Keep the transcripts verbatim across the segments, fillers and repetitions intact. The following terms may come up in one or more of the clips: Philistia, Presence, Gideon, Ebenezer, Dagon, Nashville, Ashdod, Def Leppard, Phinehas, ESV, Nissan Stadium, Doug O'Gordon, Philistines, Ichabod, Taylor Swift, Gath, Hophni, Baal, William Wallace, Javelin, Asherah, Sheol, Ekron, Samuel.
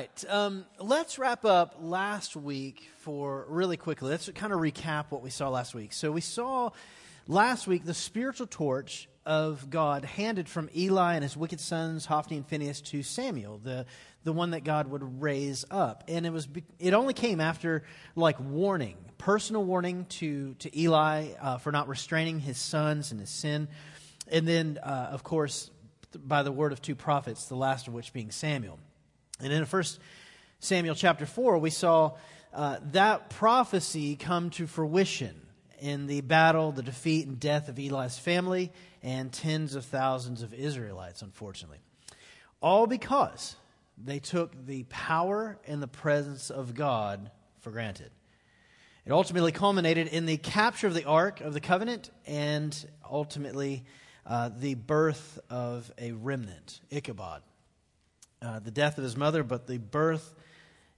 right, um, let's wrap up last week for really quickly. Let's kind of recap what we saw last week. So we saw last week the spiritual torch of God handed from Eli and his wicked sons, Hophni and Phinehas, to Samuel, the the one that God would raise up. And it was it only came after, like, warning, personal warning to, to Eli uh, for not restraining his sons and his sin. And then, uh, of course, by the word of two prophets, the last of which being Samuel. And in First Samuel chapter four, we saw uh, that prophecy come to fruition in the battle, the defeat, and death of Eli's family and tens of thousands of Israelites, unfortunately. All because they took the power and the presence of God for granted. It ultimately culminated in the capture of the Ark of the Covenant and ultimately uh, the birth of a remnant, Ichabod. Uh, the death of his mother, but the birth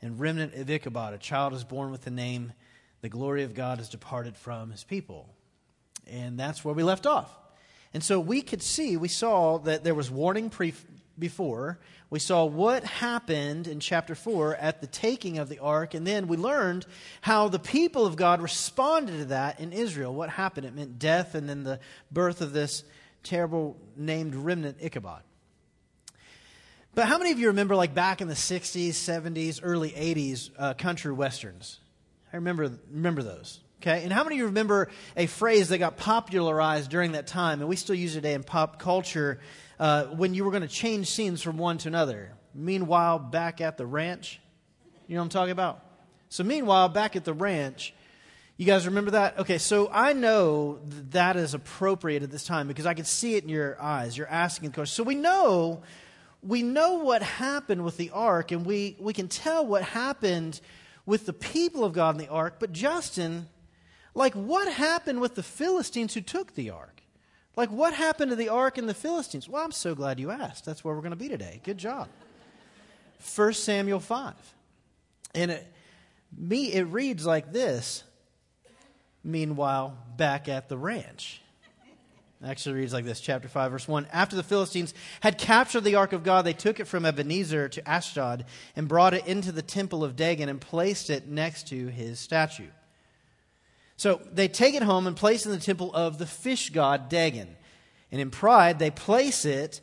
and remnant of Ichabod. A child is born with the name, the glory of God has departed from his people. And that's where we left off. And so we could see, we saw that there was warning pre- before. We saw what happened in chapter four at the taking of the ark. And then we learned how the people of God responded to that in Israel. What happened? It meant death and then the birth of this terrible named remnant Ichabod. But how many of you remember, like, back in the sixties, seventies, early eighties, uh, country westerns? I remember remember those, okay? And how many of you remember a phrase that got popularized during that time, and we still use it today in pop culture, uh, when you were going to change scenes from one to another? Meanwhile, back at the ranch. You know what I'm talking about? So meanwhile, back at the ranch. You guys remember that? Okay, so I know that, that is appropriate at this time because I can see it in your eyes. You're asking the question. So we know... We know what happened with the ark, and we, we can tell what happened with the people of God in the ark. But Justin, like, what happened with the Philistines who took the ark? Like, what happened to the ark and the Philistines? Well, I'm so glad you asked. That's where we're going to be today. Good job. First Samuel five. And it, me, it reads like this. Meanwhile, back at the ranch. Actually reads like this, chapter five, verse one. After the Philistines had captured the ark of God, they took it from Ebenezer to Ashdod and brought it into the temple of Dagon and placed it next to his statue. So they take it home and place it in the temple of the fish god Dagon. And in pride, they place it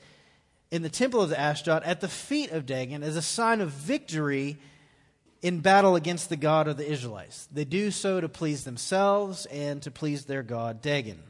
in the temple of the Ashdod at the feet of Dagon as a sign of victory in battle against the god of the Israelites. They do so to please themselves and to please their god Dagon.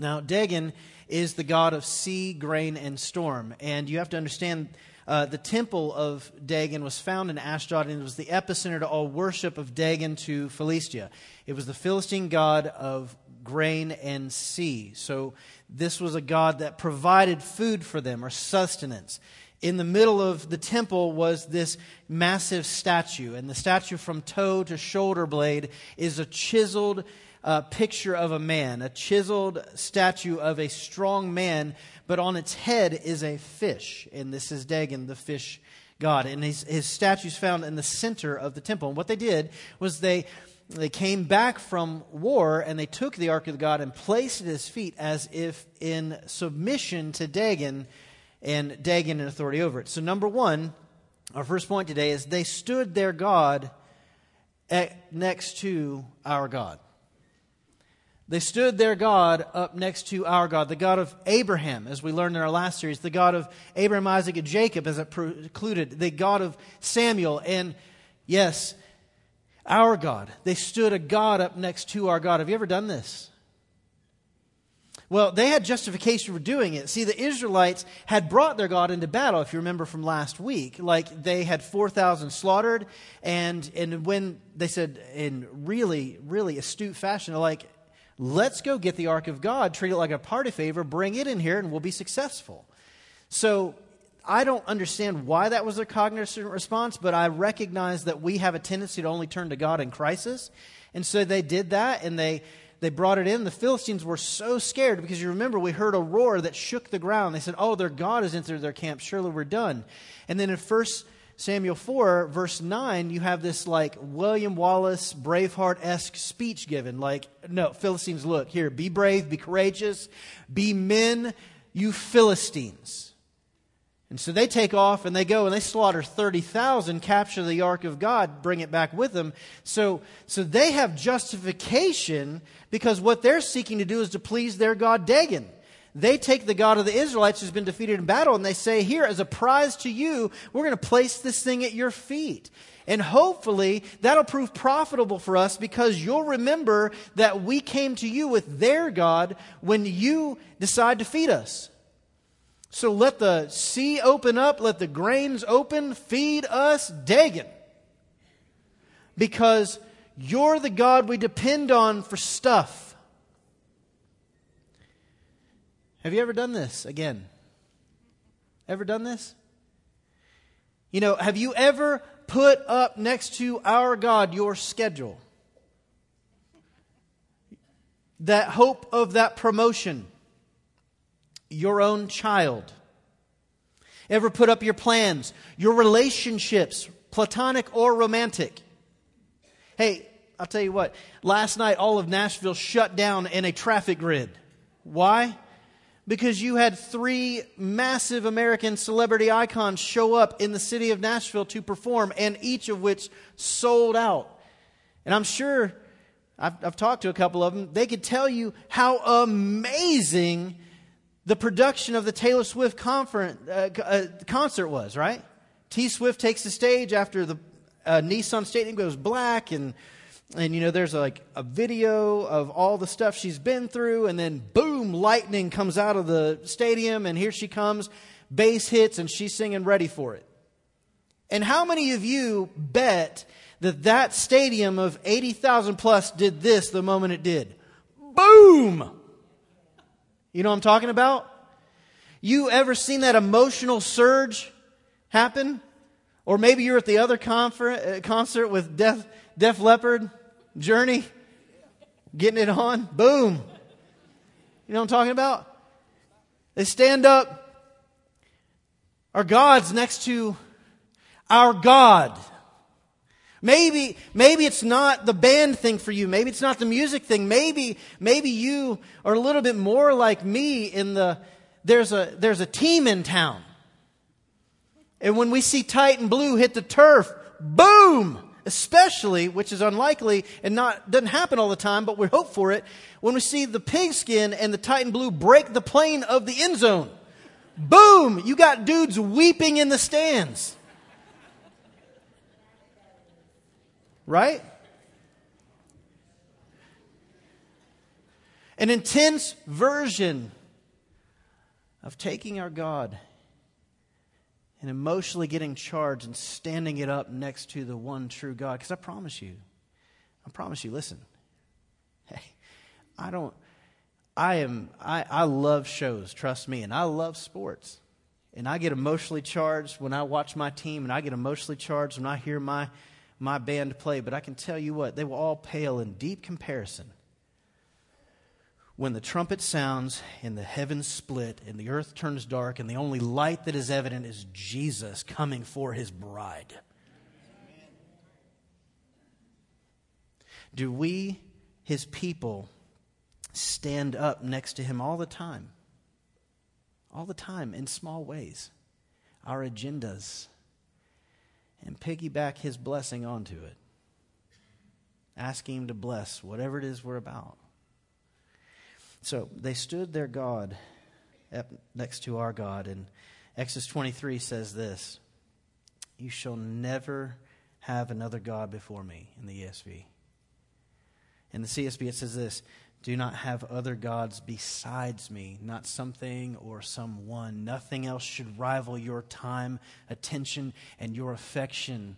Now, Dagon is the god of sea, grain, and storm. And you have to understand uh, the temple of Dagon was found in Ashdod, and it was the epicenter to all worship of Dagon to Philistia. It was the Philistine god of grain and sea. So this was a god that provided food for them, or sustenance. In the middle of the temple was this massive statue. And the statue from toe to shoulder blade is a chiseled A picture of a man, a chiseled statue of a strong man, but on its head is a fish. And this is Dagon, the fish god. And his, his statue's found in the center of the temple. And what they did was they, they came back from war and they took the Ark of the God and placed it at his feet as if in submission to Dagon and Dagon in authority over it. So number one, our first point today is they stood their God at, next to our God. They stood their God up next to our God, the God of Abraham, as we learned in our last series, the God of Abraham, Isaac, and Jacob, as it precluded, the God of Samuel, and yes, our God. They stood a God up next to our God. Have you ever done this? Well, they had justification for doing it. See, the Israelites had brought their God into battle, if you remember from last week. Like, they had four thousand slaughtered, and, and when they said in really, really astute fashion, like, let's go get the Ark of God, treat it like a party favor, bring it in here, and we'll be successful. So I don't understand why that was their cognizant response, but I recognize that we have a tendency to only turn to God in crisis. And so they did that, and they, they brought it in. The Philistines were so scared because you remember we heard a roar that shook the ground. They said, oh, their God has entered their camp. Surely we're done. And then in First Samuel four, verse nine, you have this, like, William Wallace, Braveheart-esque speech given. Like, no, Philistines, look, here, be brave, be courageous, be men, you Philistines. And so they take off and they go and they slaughter thirty thousand, capture the ark of God, bring it back with them. So, so they have justification because what they're seeking to do is to please their god Dagon. They take the god of the Israelites who's been defeated in battle and they say, here, as a prize to you, we're going to place this thing at your feet. And hopefully that'll prove profitable for us because you'll remember that we came to you with their god when you decide to feed us. So let the sea open up, let the grains open, feed us Dagon. Because you're the god we depend on for stuff. Have you ever done this again? Ever done this? You know, have you ever put up next to our God your schedule? That hope of that promotion. Your own child. Ever put up your plans, your relationships, platonic or romantic? Hey, I'll tell you what. Last night, all of Nashville shut down in a traffic grid. Why? Because you had three massive American celebrity icons show up in the city of Nashville to perform, and each of which sold out. And I'm sure, I've, I've talked to a couple of them, they could tell you how amazing the production of the Taylor Swift conference, uh, uh, concert was, right? T. Swift takes the stage after the uh, Nissan Stadium goes black, and and you know there's a, like a video of all the stuff she's been through, and then boom, lightning comes out of the stadium, and here she comes, bass hits, and she's singing "Ready for It." And how many of you bet that that stadium of eighty thousand plus did this the moment it did? Boom! You know what I'm talking about? You ever seen that emotional surge happen? Or maybe you're at the other confer- concert with Def, Def Leppard, Journey, getting it on. Boom. You know what I'm talking about? They stand up. Our God's next to our God. Maybe, maybe it's not the band thing for you. Maybe it's not the music thing. Maybe, maybe you are a little bit more like me in the, there's a, there's a team in town. And when we see Titan Blue hit the turf, boom, especially, which is unlikely and not, doesn't happen all the time, but we hope for it. When we see the Pigskin and the Titan Blue break the plane of the end zone, boom, you got dudes weeping in the stands. Right? An intense version of taking our God and emotionally getting charged and standing it up next to the one true God. Because I promise you, I promise you, listen, hey, I don't, I am, I, I love shows, trust me, and I love sports. And I get emotionally charged when I watch my team, and I get emotionally charged when I hear my my band play, but I can tell you what, they will all pale in deep comparison when the trumpet sounds and the heavens split and the earth turns dark and the only light that is evident is Jesus coming for his bride. Amen. Do we, his people, stand up next to him all the time? All the time in small ways. Our agendas. And piggyback his blessing onto it. Asking him to bless whatever it is we're about. So they stood their God up next to our God. And Exodus twenty-three says this. You shall never have another God before me, in the E S V. In the C S B it says this. Do not have other gods besides me, not something or someone. Nothing else should rival your time, attention, and your affection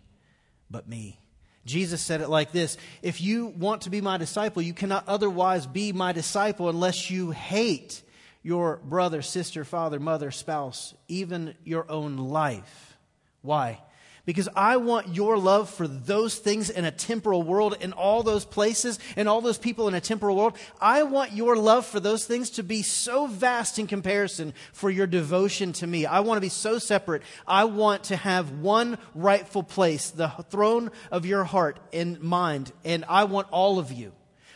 but me. Jesus said it like this. If you want to be my disciple, you cannot otherwise be my disciple unless you hate your brother, sister, father, mother, spouse, even your own life. Why? Because I want your love for those things in a temporal world, in all those places, and all those people in a temporal world. I want your love for those things to be so vast in comparison for your devotion to me. I want to be so separate. I want to have one rightful place, the throne of your heart and mind, and I want all of you.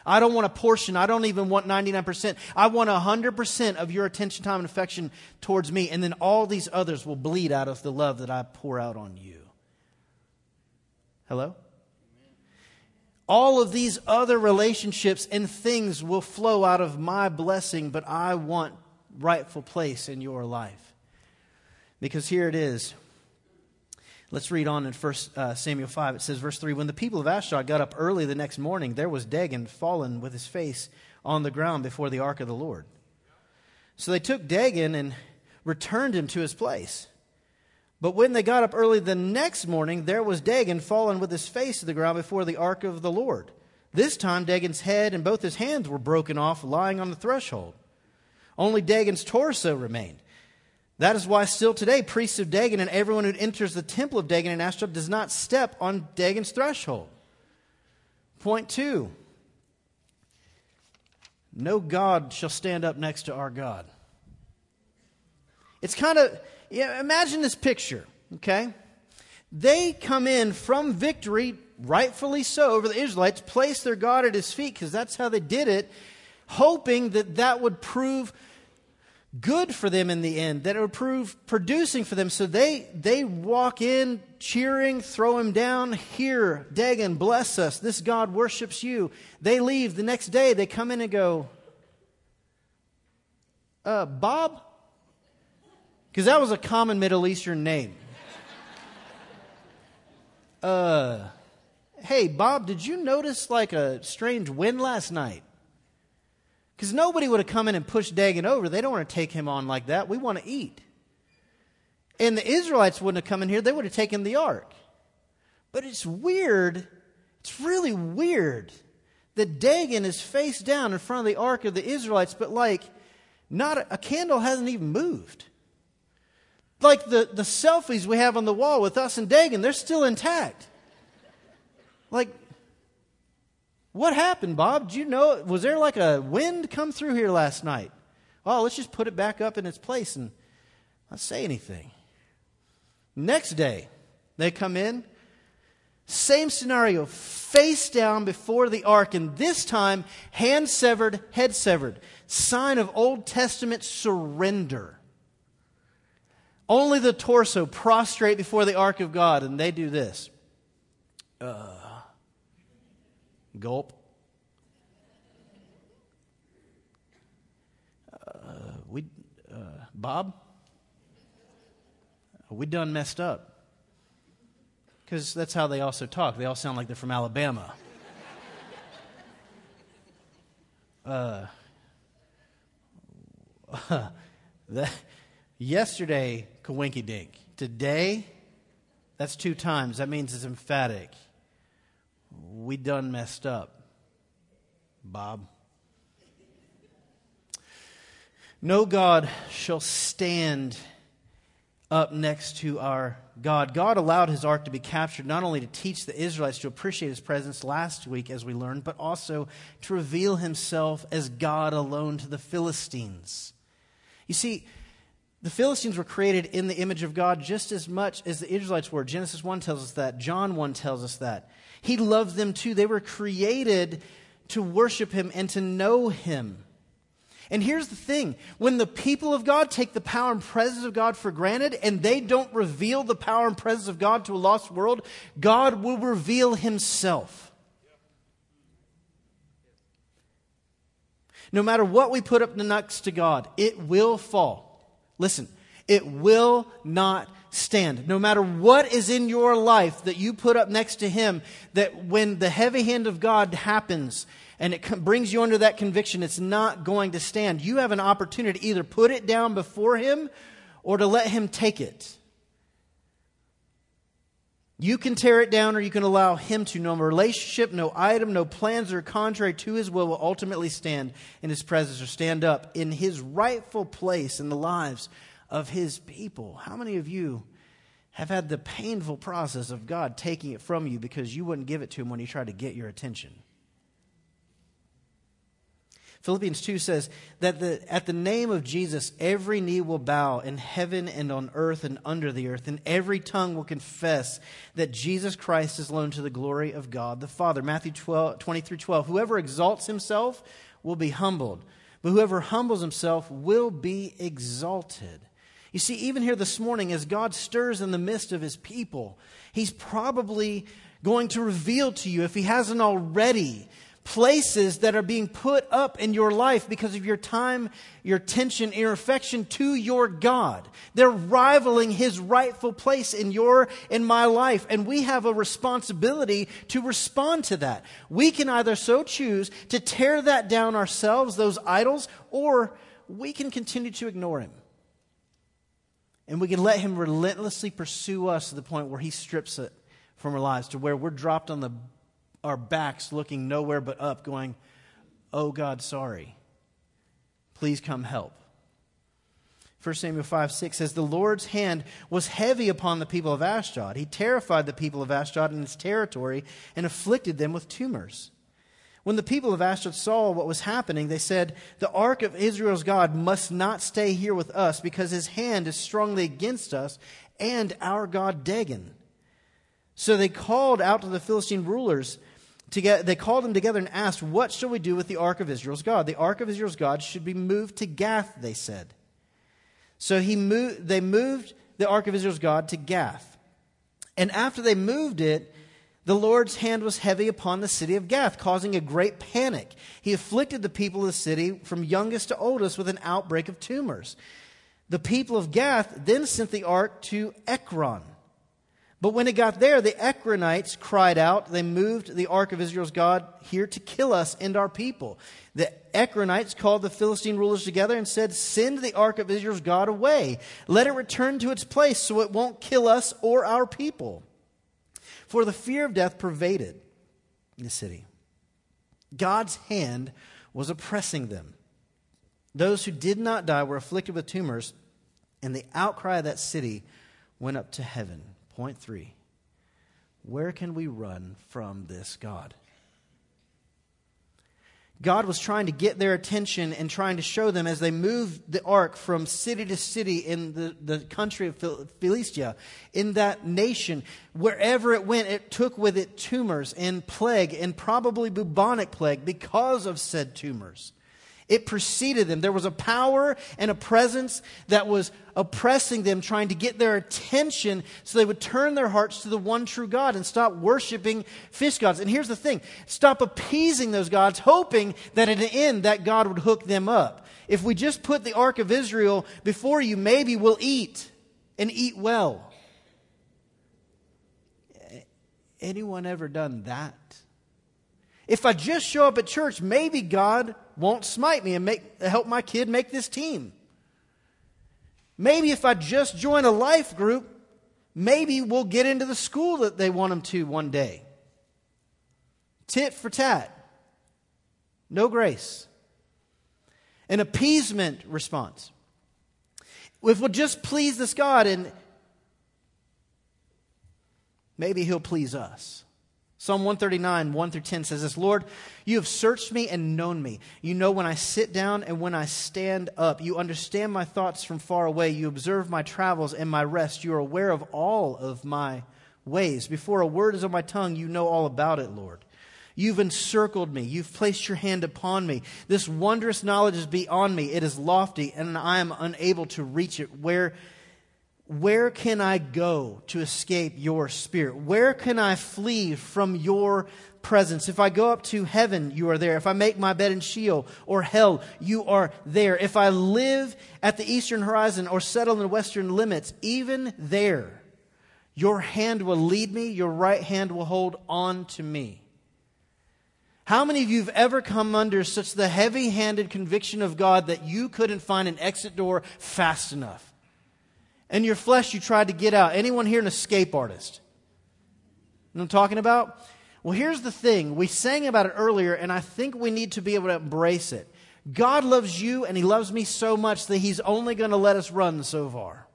I don't want a portion. I don't even want ninety-nine percent. I want one hundred percent of your attention, time, and affection towards me. And then all these others will bleed out of the love that I pour out on you. Hello? All of these other relationships and things will flow out of my blessing, but I want rightful place in your life. Because here it is. Let's read on in First Samuel five. It says, verse three, when the people of Ashdod got up early the next morning, there was Dagon fallen with his face on the ground before the ark of the Lord. So they took Dagon and returned him to his place. But when they got up early the next morning, there was Dagon fallen with his face to the ground before the ark of the Lord. This time Dagon's head and both his hands were broken off, lying on the threshold. Only Dagon's torso remained. That is why still today priests of Dagon and everyone who enters the temple of Dagon in Ashdod does not step on Dagon's threshold. Point two. No god shall stand up next to our God. It's kind of... Yeah, imagine this picture, okay? They come in from victory, rightfully so, over the Israelites, place their God at his feet, because that's how they did it, hoping that that would prove good for them in the end, that it would prove producing for them. So they, they walk in cheering, throw him down, here, Dagon, bless us, this God worships you. They leave. The next day, they come in and go, uh, Bob? Because that was a common Middle Eastern name. Uh, hey, Bob, did you notice like a strange wind last night? Because nobody would have come in and pushed Dagon over. They don't want to take him on like that. We want to eat. And the Israelites wouldn't have come in here. They would have taken the ark. But it's weird. It's really weird that Dagon is face down in front of the ark of the Israelites, but like not a, a candle hasn't even moved. Like the, the selfies we have on the wall with us and Dagon, they're still intact. Like, what happened, Bob? Do you know, was there like a wind come through here last night? Oh, let's just put it back up in its place and not say anything. Next day, they come in. Same scenario, face down before the ark, and this time, hand severed, head severed. Sign of Old Testament surrender. Only the torso prostrate before the ark of God, and they do this. Uh, gulp. Uh, we, uh, Bob, we done messed up. Because that's how they also talk. They all sound like they're from Alabama. uh, uh, that... Yesterday, kawinky dink. Today, that's two times. That means it's emphatic. We done messed up, Bob. No God shall stand up next to our God. God allowed his ark to be captured not only to teach the Israelites to appreciate his presence last week, as we learned, but also to reveal himself as God alone to the Philistines. You see, the Philistines were created in the image of God just as much as the Israelites were. Genesis one tells us that. John one tells us that. He loved them too. They were created to worship him and to know him. And here's the thing. When the people of God take the power and presence of God for granted and they don't reveal the power and presence of God to a lost world, God will reveal himself. No matter what we put up next to God, it will fall. Listen, it will not stand. No matter what is in your life that you put up next to him, that when the heavy hand of God happens and it brings you under that conviction, it's not going to stand. You have an opportunity to either put it down before him or to let him take it. You can tear it down or you can allow him to. No relationship, no item, no plans that are contrary to his will will ultimately stand in his presence or stand up in his rightful place in the lives of his people. How many of you have had the painful process of God taking it from you because you wouldn't give it to him when he tried to get your attention? Philippians two says that the, at the name of Jesus, every knee will bow in heaven and on earth and under the earth, and every tongue will confess that Jesus Christ is alone to the glory of God the Father. Matthew twenty-three twelve, whoever exalts himself will be humbled, but whoever humbles himself will be exalted. You see, even here this morning, as God stirs in the midst of his people, he's probably going to reveal to you, if he hasn't already, places that are being put up in your life because of your time, your attention, your affection to your God. They're rivaling his rightful place in your, in my life. And we have a responsibility to respond to that. We can either so choose to tear that down ourselves, those idols, or we can continue to ignore him. And we can let him relentlessly pursue us to the point where he strips it from our lives, to where we're dropped on the, our backs looking nowhere but up, going, oh God, sorry. Please come help. First Samuel five six says, the Lord's hand was heavy upon the people of Ashdod. He terrified the people of Ashdod and its territory and afflicted them with tumors. When the people of Ashdod saw what was happening, they said, the ark of Israel's God must not stay here with us because his hand is strongly against us and our god Dagon. So they called out to the Philistine rulers. To get, they called them together and asked, what shall we do with the ark of Israel's God? The ark of Israel's God should be moved to Gath, they said. So he moved, they moved the ark of Israel's God to Gath. And after they moved it, the Lord's hand was heavy upon the city of Gath, causing a great panic. He afflicted the people of the city from youngest to oldest with an outbreak of tumors. The people of Gath then sent the ark to Ekron. But when it got there, the Ekronites cried out. They moved the ark of Israel's God here to kill us and our people. The Ekronites called the Philistine rulers together and said, send the ark of Israel's God away. Let it return to its place so it won't kill us or our people. For the fear of death pervaded the city. God's hand was oppressing them. Those who did not die were afflicted with tumors, and the outcry of that city went up to heaven. Point three, where can we run from this God? God was trying to get their attention and trying to show them as they moved the ark from city to city in the, the country of Phil- Philistia, in that nation. Wherever it went, it took with it tumors and plague, and probably bubonic plague because of said tumors. It preceded them. There was a power and a presence that was oppressing them, trying to get their attention so they would turn their hearts to the one true God and stop worshiping fish gods. And here's the thing. Stop appeasing those gods, hoping that at the end that God would hook them up. If we just put the Ark of Israel before you, maybe we'll eat and eat well. Anyone ever done that? If I just show up at church, maybe God won't smite me and make, help my kid make this team. Maybe if I just join a life group, maybe we'll get into the school that they want them to one day. Tit for tat. No grace. An appeasement response. If we'll just please this God, and maybe he'll please us. Psalm one thirty-nine, one through ten says this, Lord, you have searched me and known me. You know when I sit down and when I stand up. You understand my thoughts from far away. You observe my travels and my rest. You are aware of all of my ways. Before a word is on my tongue, you know all about it, Lord. You've encircled me. You've placed your hand upon me. This wondrous knowledge is beyond me. It is lofty, and I am unable to reach it. Where Where can I go to escape your spirit? Where can I flee from your presence? If I go up to heaven, you are there. If I make my bed in Sheol or hell, you are there. If I live at the eastern horizon or settle in the western limits, even there, your hand will lead me, your right hand will hold on to me. How many of you have ever come under such the heavy-handed conviction of God that you couldn't find an exit door fast enough? In your flesh, you tried to get out. Anyone here an escape artist? You know what I'm talking about? Well, here's the thing. We sang about it earlier, and I think we need to be able to embrace it. God loves you, and he loves me so much that he's only going to let us run so far.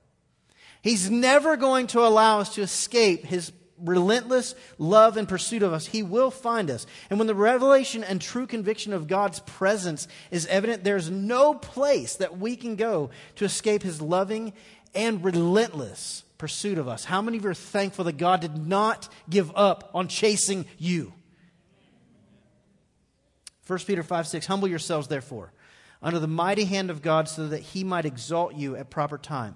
He's never going to allow us to escape his relentless love and pursuit of us, he will find us. And when the revelation and true conviction of God's presence is evident, there's no place that we can go to escape his loving and relentless pursuit of us. How many of you are thankful that God did not give up on chasing you? First Peter five six, humble yourselves therefore under the mighty hand of God so that he might exalt you at proper time.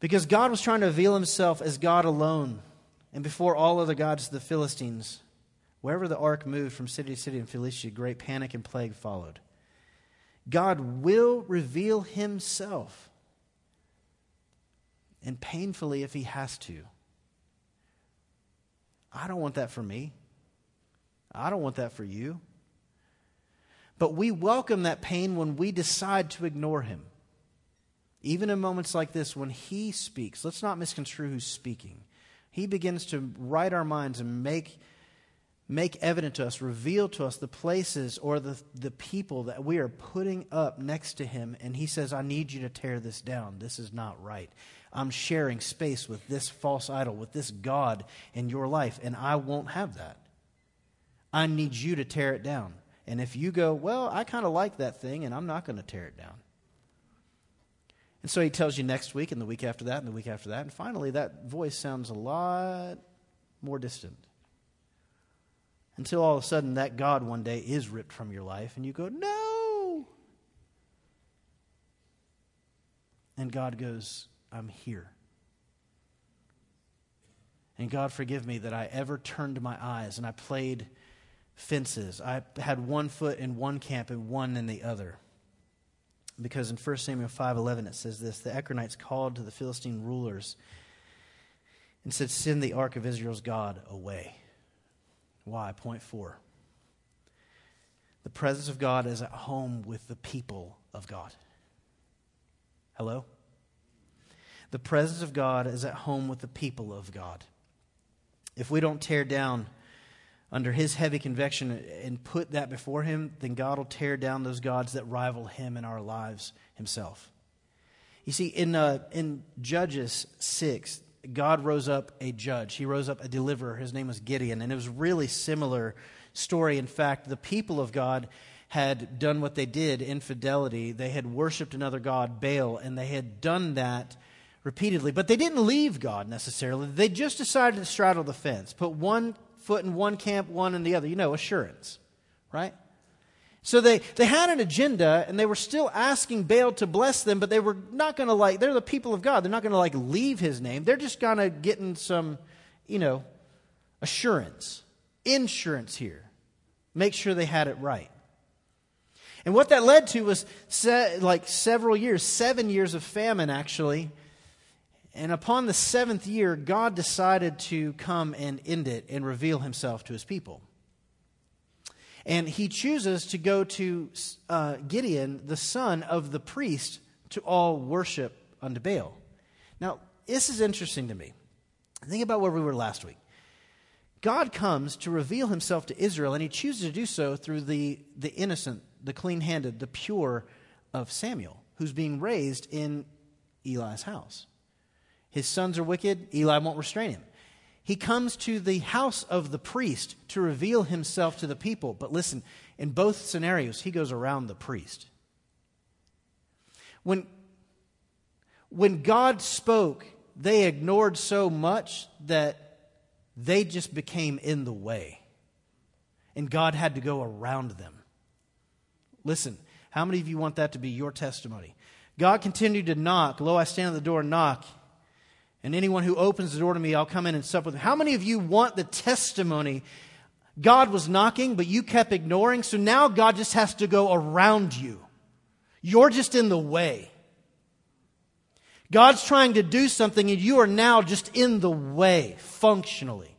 Because God was trying to reveal himself as God alone and before all other gods to the Philistines. Wherever the ark moved from city to city in Philistia, great panic and plague followed. God will reveal himself, and painfully if he has to. I don't want that for me. I don't want that for you. But we welcome that pain when we decide to ignore him. Even in moments like this, when he speaks, let's not misconstrue who's speaking. He begins to write our minds and make, make evident to us, reveal to us the places or the, the people that we are putting up next to him. And he says, I need you to tear this down. This is not right. I'm sharing space with this false idol, with this God in your life, and I won't have that. I need you to tear it down. And if you go, well, I kind of like that thing, and I'm not going to tear it down. And so he tells you next week and the week after that and the week after that. And finally, that voice sounds a lot more distant. Until all of a sudden, that God one day is ripped from your life. And you go, no. And God goes, I'm here. And God, forgive me that I ever turned my eyes and I played fences. I had one foot in one camp and one in the other. Because in First Samuel five eleven it says this, the Echronites called to the Philistine rulers and said, send the ark of Israel's God away. Why? Point four. The presence of God is at home with the people of God. Hello? The presence of God is at home with the people of God. If we don't tear down under his heavy conviction and put that before him, then God will tear down those gods that rival him in our lives himself. You see, in uh, in Judges six, God rose up a judge. He rose up a deliverer. His name was Gideon, and it was a really similar story. In fact, the people of God had done what they did in infidelity. They had worshipped another god, Baal, and they had done that repeatedly. But they didn't leave God necessarily. They just decided to straddle the fence, put one foot in one camp, one in the other. You know, assurance, right? So they, they had an agenda, and they were still asking Baal to bless them, but they were not going to like, they're the people of God. They're not going to like leave his name. They're just kind of getting some, you know, assurance, insurance here. Make sure they had it right. And what that led to was se- like several years, seven years of famine actually. And upon the seventh year, God decided to come and end it and reveal himself to his people. And he chooses to go to uh, Gideon, the son of the priest, to all worship unto Baal. Now, this is interesting to me. Think about where we were last week. God comes to reveal himself to Israel, and he chooses to do so through the, the innocent, the clean-handed, the pure of Samuel, who's being raised in Eli's house. His sons are wicked. Eli won't restrain him. He comes to the house of the priest to reveal himself to the people. But listen, in both scenarios, he goes around the priest. When, when God spoke, they ignored so much that they just became in the way. And God had to go around them. Listen, how many of you want that to be your testimony? God continued to knock. Lo, I stand at the door and knock. And anyone who opens the door to me, I'll come in and sup with them. How many of you want the testimony? God was knocking, but you kept ignoring. So now God just has to go around you. You're just in the way. God's trying to do something, and you are now just in the way functionally.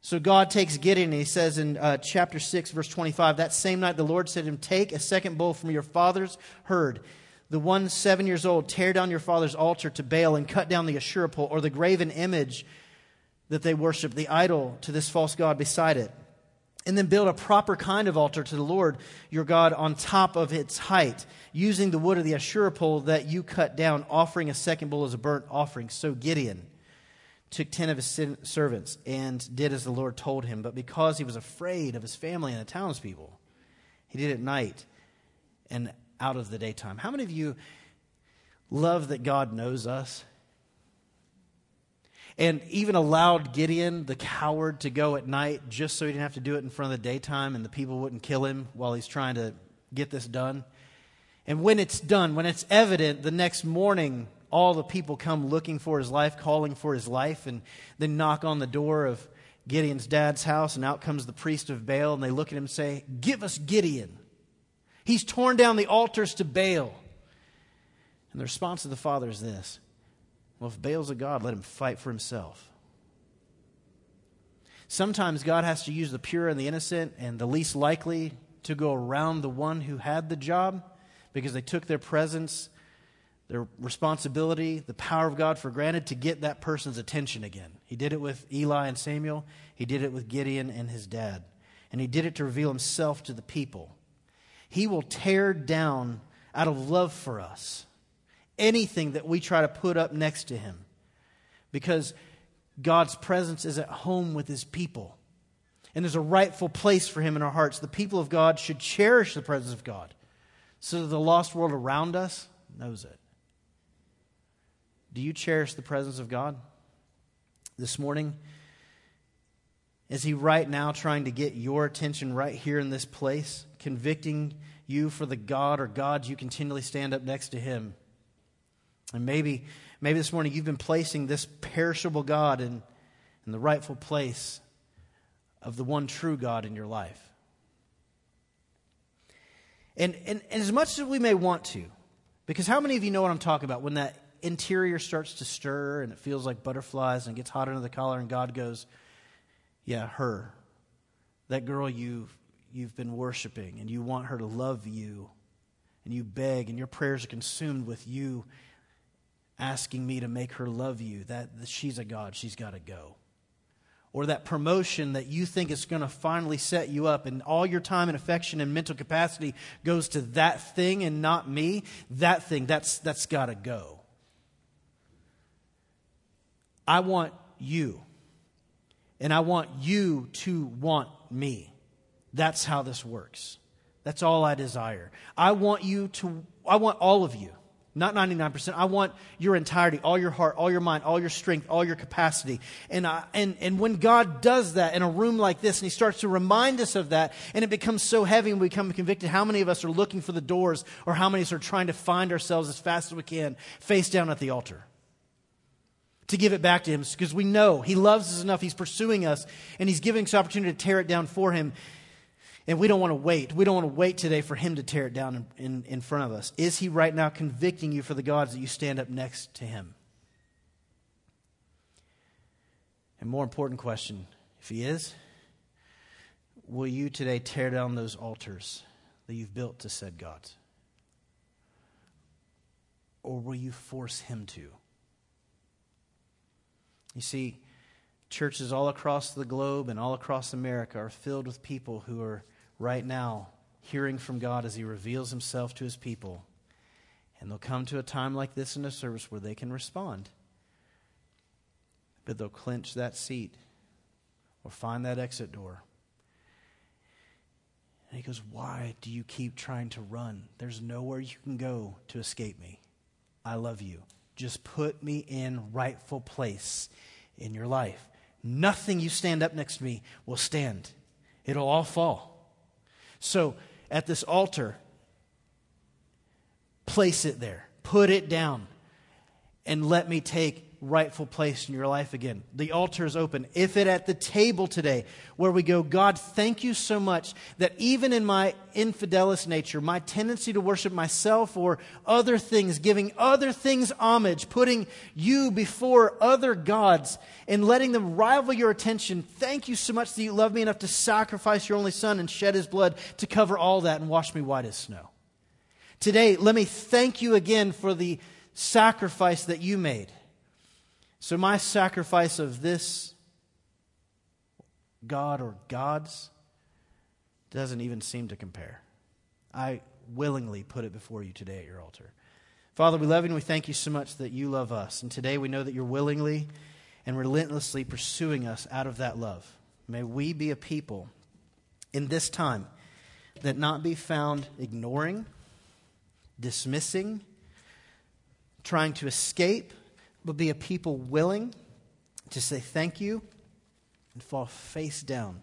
So God takes Gideon, and he says in uh, chapter six, verse twenty-five, that same night the Lord said to him, take a second bull from your father's herd. The one seven years old, tear down your father's altar to Baal and cut down the Asherah pole or the graven image that they worship, the idol to this false god beside it. And then build a proper kind of altar to the Lord your God on top of its height, using the wood of the Asherah pole that you cut down, offering a second bull as a burnt offering. So Gideon took ten of his servants and did as the Lord told him. But because he was afraid of his family and the townspeople, he did it at night and out of the daytime. How many of you love that God knows us? And even allowed Gideon, the coward, to go at night just so he didn't have to do it in front of the daytime and the people wouldn't kill him while he's trying to get this done. And when it's done, when it's evident, the next morning, all the people come looking for his life, calling for his life, and they knock on the door of Gideon's dad's house, and out comes the priest of Baal, and they look at him and say, "Give us Gideon. He's torn down the altars to Baal." And the response of the father is this: "Well, if Baal's a god, let him fight for himself." Sometimes God has to use the pure and the innocent and the least likely to go around the one who had the job because they took their presence, their responsibility, the power of God for granted to get that person's attention again. He did it with Eli and Samuel. He did it with Gideon and his dad. And he did it to reveal himself to the people. He will tear down, out of love for us, anything that we try to put up next to him, because God's presence is at home with his people, and there's a rightful place for him in our hearts. The people of God should cherish the presence of God so that the lost world around us knows it. Do you cherish the presence of God this morning? Is he right now trying to get your attention right here in this place, convicting you for the God or gods you continually stand up next to him? And maybe maybe this morning you've been placing this perishable God in, in the rightful place of the one true God in your life. And, and, and as much as we may want to, because how many of you know what I'm talking about? When that interior starts to stir and it feels like butterflies and it gets hot under the collar and God goes, "Yeah, her, that girl you've, you've been worshiping, and you want her to love you, and you beg and your prayers are consumed with you asking me to make her love you, that she's a god, she's got to go." Or that promotion that you think is going to finally set you up, and all your time and affection and mental capacity goes to that thing and not me. That thing, that's that's got to go. I want you, and I want you to want me. That's how this works. That's all I desire. I want you to, I want all of you. Not ninety-nine percent. I want your entirety, all your heart, all your mind, all your strength, all your capacity. And I, and and when God does that in a room like this, and he starts to remind us of that, and it becomes so heavy and we become convicted, how many of us are looking for the doors, or how many of us are trying to find ourselves as fast as we can, face down at the altar, to give it back to him, because we know he loves us enough, he's pursuing us, and he's giving us the opportunity to tear it down for him. And we don't want to wait. We don't want to wait today for him to tear it down in, in, in front of us. Is he right now convicting you for the gods that you stand up next to him? And more important question, if he is, will you today tear down those altars that you've built to said gods? Or will you force him to? You see, churches all across the globe and all across America are filled with people who are right now hearing from God as he reveals himself to his people. And they'll come to a time like this in a service where they can respond. But they'll clinch that seat or find that exit door. And he goes, "Why do you keep trying to run? There's nowhere you can go to escape me. I love you. Just put me in rightful place in your life. Nothing you stand up next to me will stand. It'll all fall. So at this altar, place it there. Put it down. And let me take rightful place in your life again." The altar is open. If it at the table today where we go, "God, thank you so much that even in my infidelis nature, my tendency to worship myself or other things, giving other things homage, putting you before other gods and letting them rival your attention, thank you so much that you love me enough to sacrifice your only son and shed his blood to cover all that and wash me white as snow. Today, let me thank you again for the sacrifice that you made. So my sacrifice of this God or gods doesn't even seem to compare. I willingly put it before you today at your altar." Father, we love you and we thank you so much that you love us. And today we know that you're willingly and relentlessly pursuing us out of that love. May we be a people in this time that not be found ignoring, dismissing, trying to escape, but be a people willing to say thank you and fall face down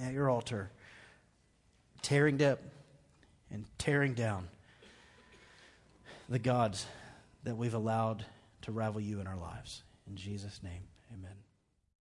at your altar, tearing up and tearing down the gods that we've allowed to rival you in our lives. In Jesus' name, amen.